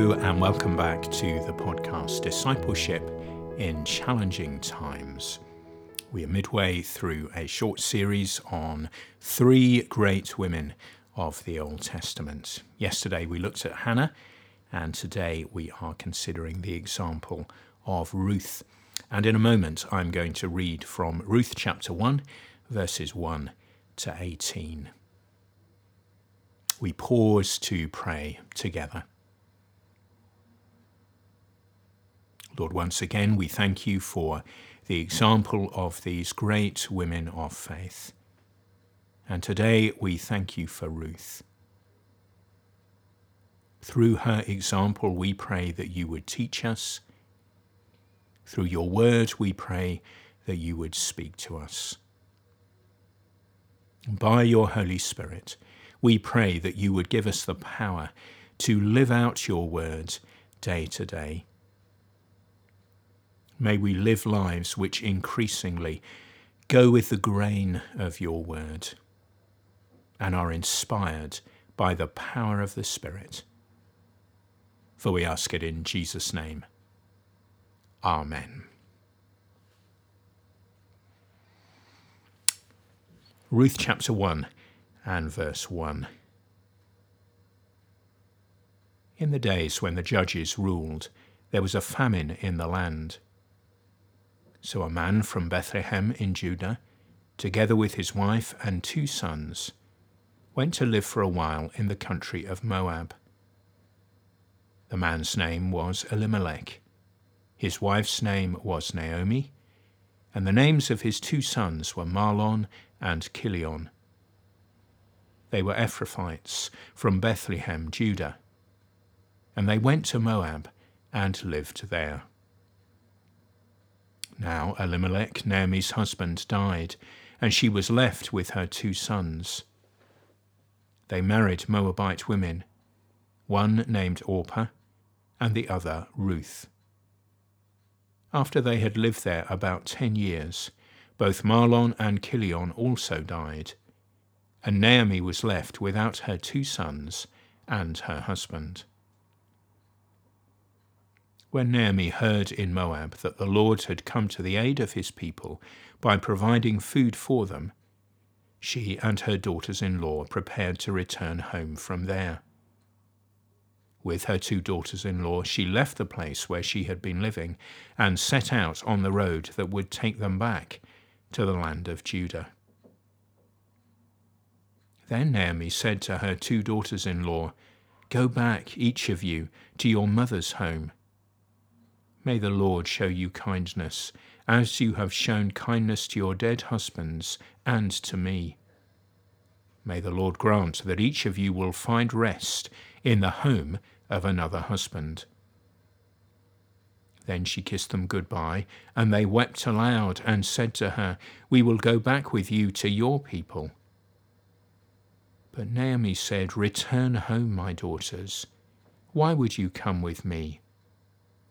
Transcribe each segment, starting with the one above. Hello and welcome back to the podcast Discipleship in Challenging Times. We are midway through a short series on three great women of the Old Testament. Yesterday we looked at Hannah, and today we are considering the example of Ruth. And in a moment I'm going to read from Ruth chapter 1, verses 1 to 18. We pause to pray together. Lord, once again, we thank you for the example of these great women of faith. And today we thank you for Ruth. Through her example, we pray that you would teach us. Through your word, we pray that you would speak to us. By your Holy Spirit, we pray that you would give us the power to live out your word day to day. May we live lives which increasingly go with the grain of your word and are inspired by the power of the Spirit. For we ask it in Jesus' name. Amen. Ruth chapter 1 and verse 1. In the days when the judges ruled, there was a famine in the land. So a man from Bethlehem in Judah, together with his wife and two sons, went to live for a while in the country of Moab. The man's name was Elimelech, his wife's name was Naomi, and the names of his two sons were Mahlon and Chilion. They were Ephrathites from Bethlehem, Judah, and they went to Moab and lived there. Now Elimelech, Naomi's husband, died, and she was left with her two sons. They married Moabite women, one named Orpah and the other Ruth. After they had lived there about 10 years, both Mahlon and Chilion also died, and Naomi was left without her two sons and her husband. When Naomi heard in Moab that the Lord had come to the aid of his people by providing food for them, she and her daughters-in-law prepared to return home from there. With her two daughters-in-law, she left the place where she had been living and set out on the road that would take them back to the land of Judah. Then Naomi said to her two daughters-in-law, "Go back, each of you, to your mother's home. May the Lord show you kindness, as you have shown kindness to your dead husbands and to me. May the Lord grant that each of you will find rest in the home of another husband." Then she kissed them goodbye, and they wept aloud and said to her, "We will go back with you to your people." But Naomi said, "Return home, my daughters. Why would you come with me?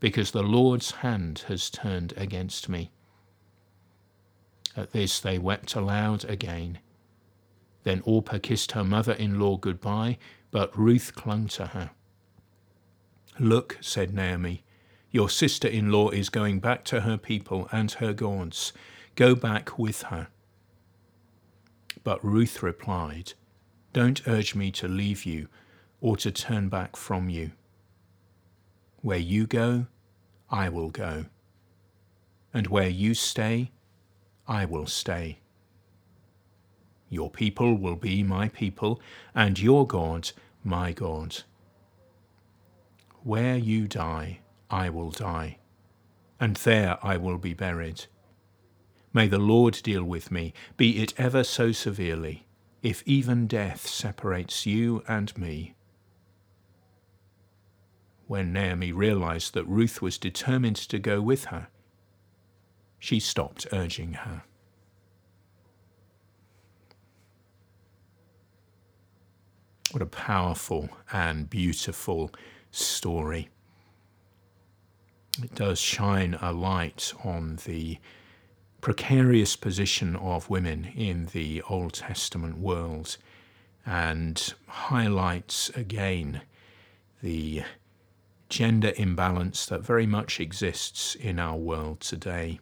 because the Lord's hand has turned against me." At this they wept aloud again. Then Orpah kissed her mother-in-law goodbye, but Ruth clung to her. "Look," said Naomi, "your sister-in-law is going back to her people and her gods. Go back with her." But Ruth replied, "Don't urge me to leave you or to turn back from you. Where you go, I will go, and where you stay, I will stay. Your people will be my people, and your God, my God. Where you die, I will die, and there I will be buried. May the Lord deal with me, be it ever so severely, if even death separates you and me." when Naomi realized that Ruth was determined to go with her, she stopped urging her. What a powerful and beautiful story. It does shine a light on the precarious position of women in the Old Testament world and highlights again the gender imbalance that very much exists in our world today.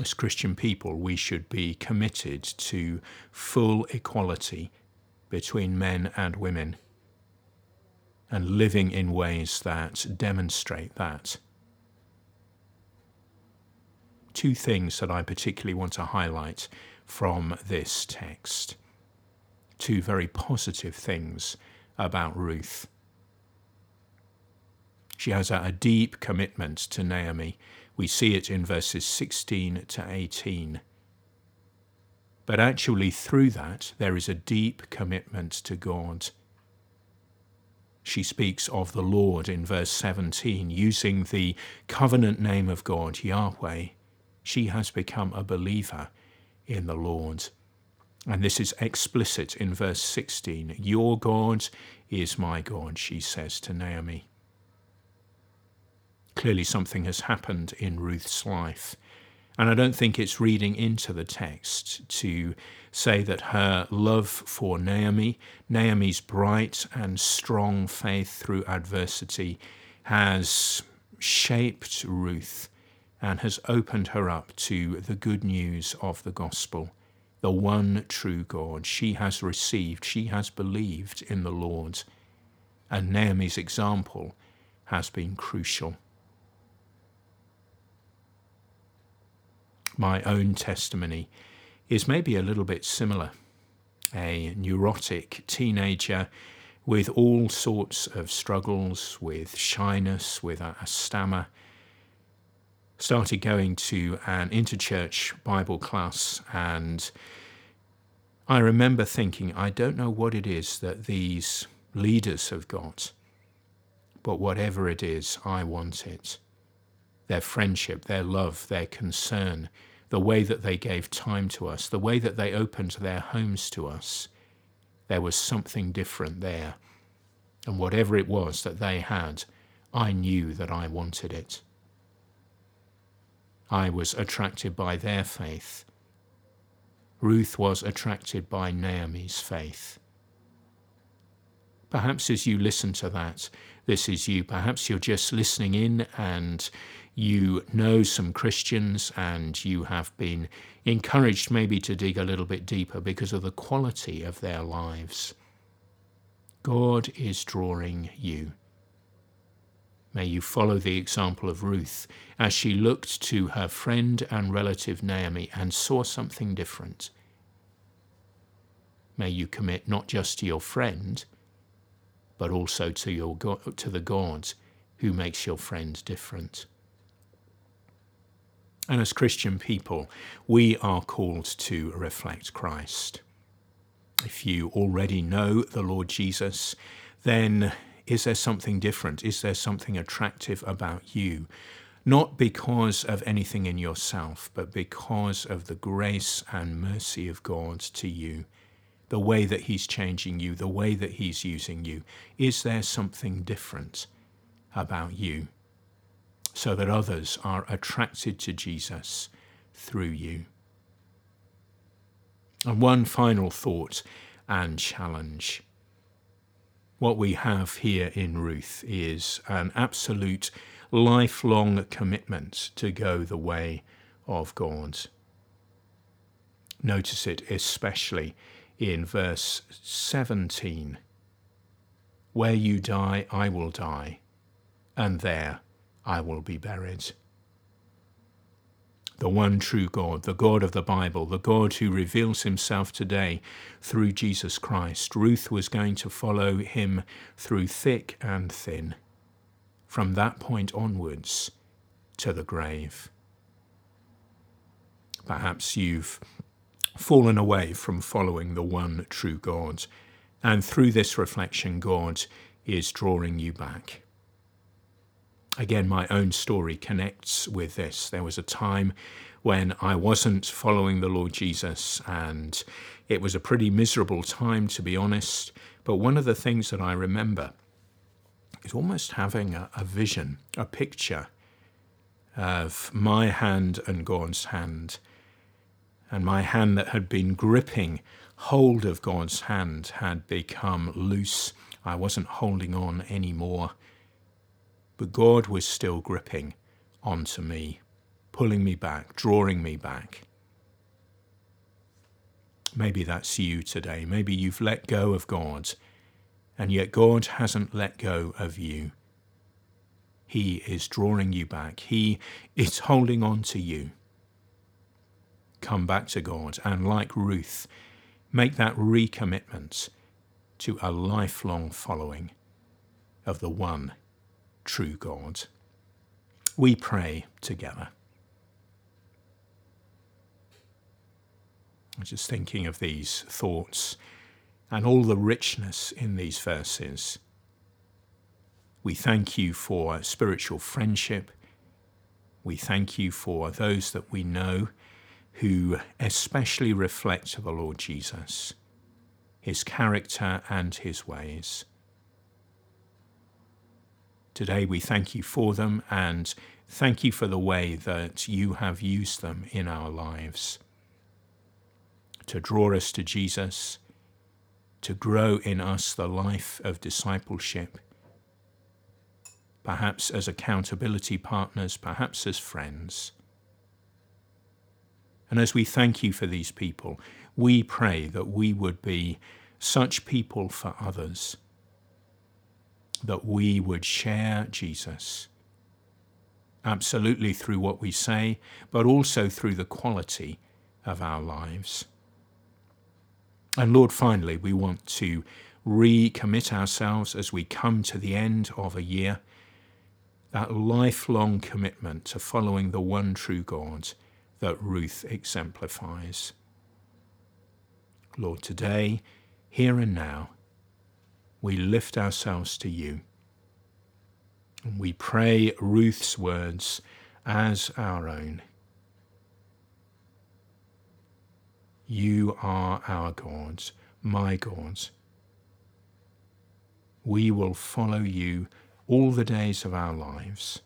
As Christian people, we should be committed to full equality between men and women, and living in ways that demonstrate that. Two things that I particularly want to highlight from this text. Two very positive things about Ruth. She has a deep commitment to Naomi. We see it in verses 16 to 18. But actually through that, there is a deep commitment to God. She speaks of the Lord in verse 17, using the covenant name of God, Yahweh. She has become a believer in the Lord. And this is explicit in verse 16. Your God is my God, she says to Naomi. Clearly something has happened in Ruth's life. And I don't think it's reading into the text to say that her love for Naomi, Naomi's bright and strong faith through adversity, has shaped Ruth and has opened her up to the good news of the gospel, the one true God. She has received, she has believed in the Lord, and Naomi's example has been crucial. My own testimony is maybe a little bit similar. A neurotic teenager with all sorts of struggles, with shyness, with a stammer, started going to an interchurch Bible class, and I remember thinking, I don't know what it is that these leaders have got, but whatever it is, I want it. Their friendship, their love, their concern, the way that they gave time to us, the way that they opened their homes to us, there was something different there. And whatever it was that they had, I knew that I wanted it. I was attracted by their faith. Ruth was attracted by Naomi's faith. Perhaps as you listen to that, this is you. Perhaps you're just listening in and you know some Christians and you have been encouraged maybe to dig a little bit deeper because of the quality of their lives. God is drawing you. May you follow the example of Ruth as she looked to her friend and relative Naomi and saw something different. May you commit not just to your friend, but also to the God who makes your friend different. And as Christian people, we are called to reflect Christ. If you already know the Lord Jesus, then is there something different? Is there something attractive about you? Not because of anything in yourself, but because of the grace and mercy of God to you. The way that he's changing you, the way that he's using you. Is there something different about you so that others are attracted to Jesus through you? And one final thought and challenge. What we have here in Ruth is an absolute lifelong commitment to go the way of God. Notice it especially in verse 17, where you die, I will die, and there I will be buried. The one true God, the God of the Bible, the God who reveals himself today through Jesus Christ. Ruth was going to follow him through thick and thin, from that point onwards to the grave. Perhaps you've fallen away from following the one true God, and through this reflection, God is drawing you back. Again, my own story connects with this. There was a time when I wasn't following the Lord Jesus, and it was a pretty miserable time, to be honest. But one of the things that I remember is almost having a vision, a picture of my hand and God's hand, and my hand that had been gripping hold of God's hand had become loose. I wasn't holding on anymore, but God was still gripping onto me, pulling me back, drawing me back. Maybe that's you today. Maybe you've let go of God, and yet God hasn't let go of you. He is drawing you back. He is holding on to you. Come back to God, and like Ruth, make that recommitment to a lifelong following of the one true God. We pray together. Just thinking of these thoughts and all the richness in these verses. We thank you for spiritual friendship. We thank you for those that we know who especially reflect the Lord Jesus, his character and his ways. Today we thank you for them, and thank you for the way that you have used them in our lives to draw us to Jesus, to grow in us the life of discipleship, perhaps as accountability partners, perhaps as friends. And as we thank you for these people, we pray that we would be such people for others, that we would share Jesus, absolutely through what we say, but also through the quality of our lives. And Lord, finally, we want to recommit ourselves as we come to the end of a year, that lifelong commitment to following the one true God that Ruth exemplifies. Lord, today, here and now, we lift ourselves to you. And we pray Ruth's words as our own. You are our God, my God. We will follow you all the days of our lives,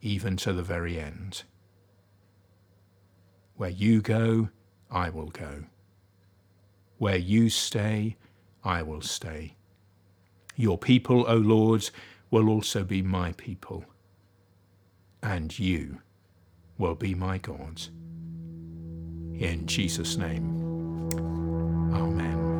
even to the very end. Where you go, I will go. Where you stay, I will stay. Your people, O Lord, will also be my people, and you will be my God. In Jesus' name, amen.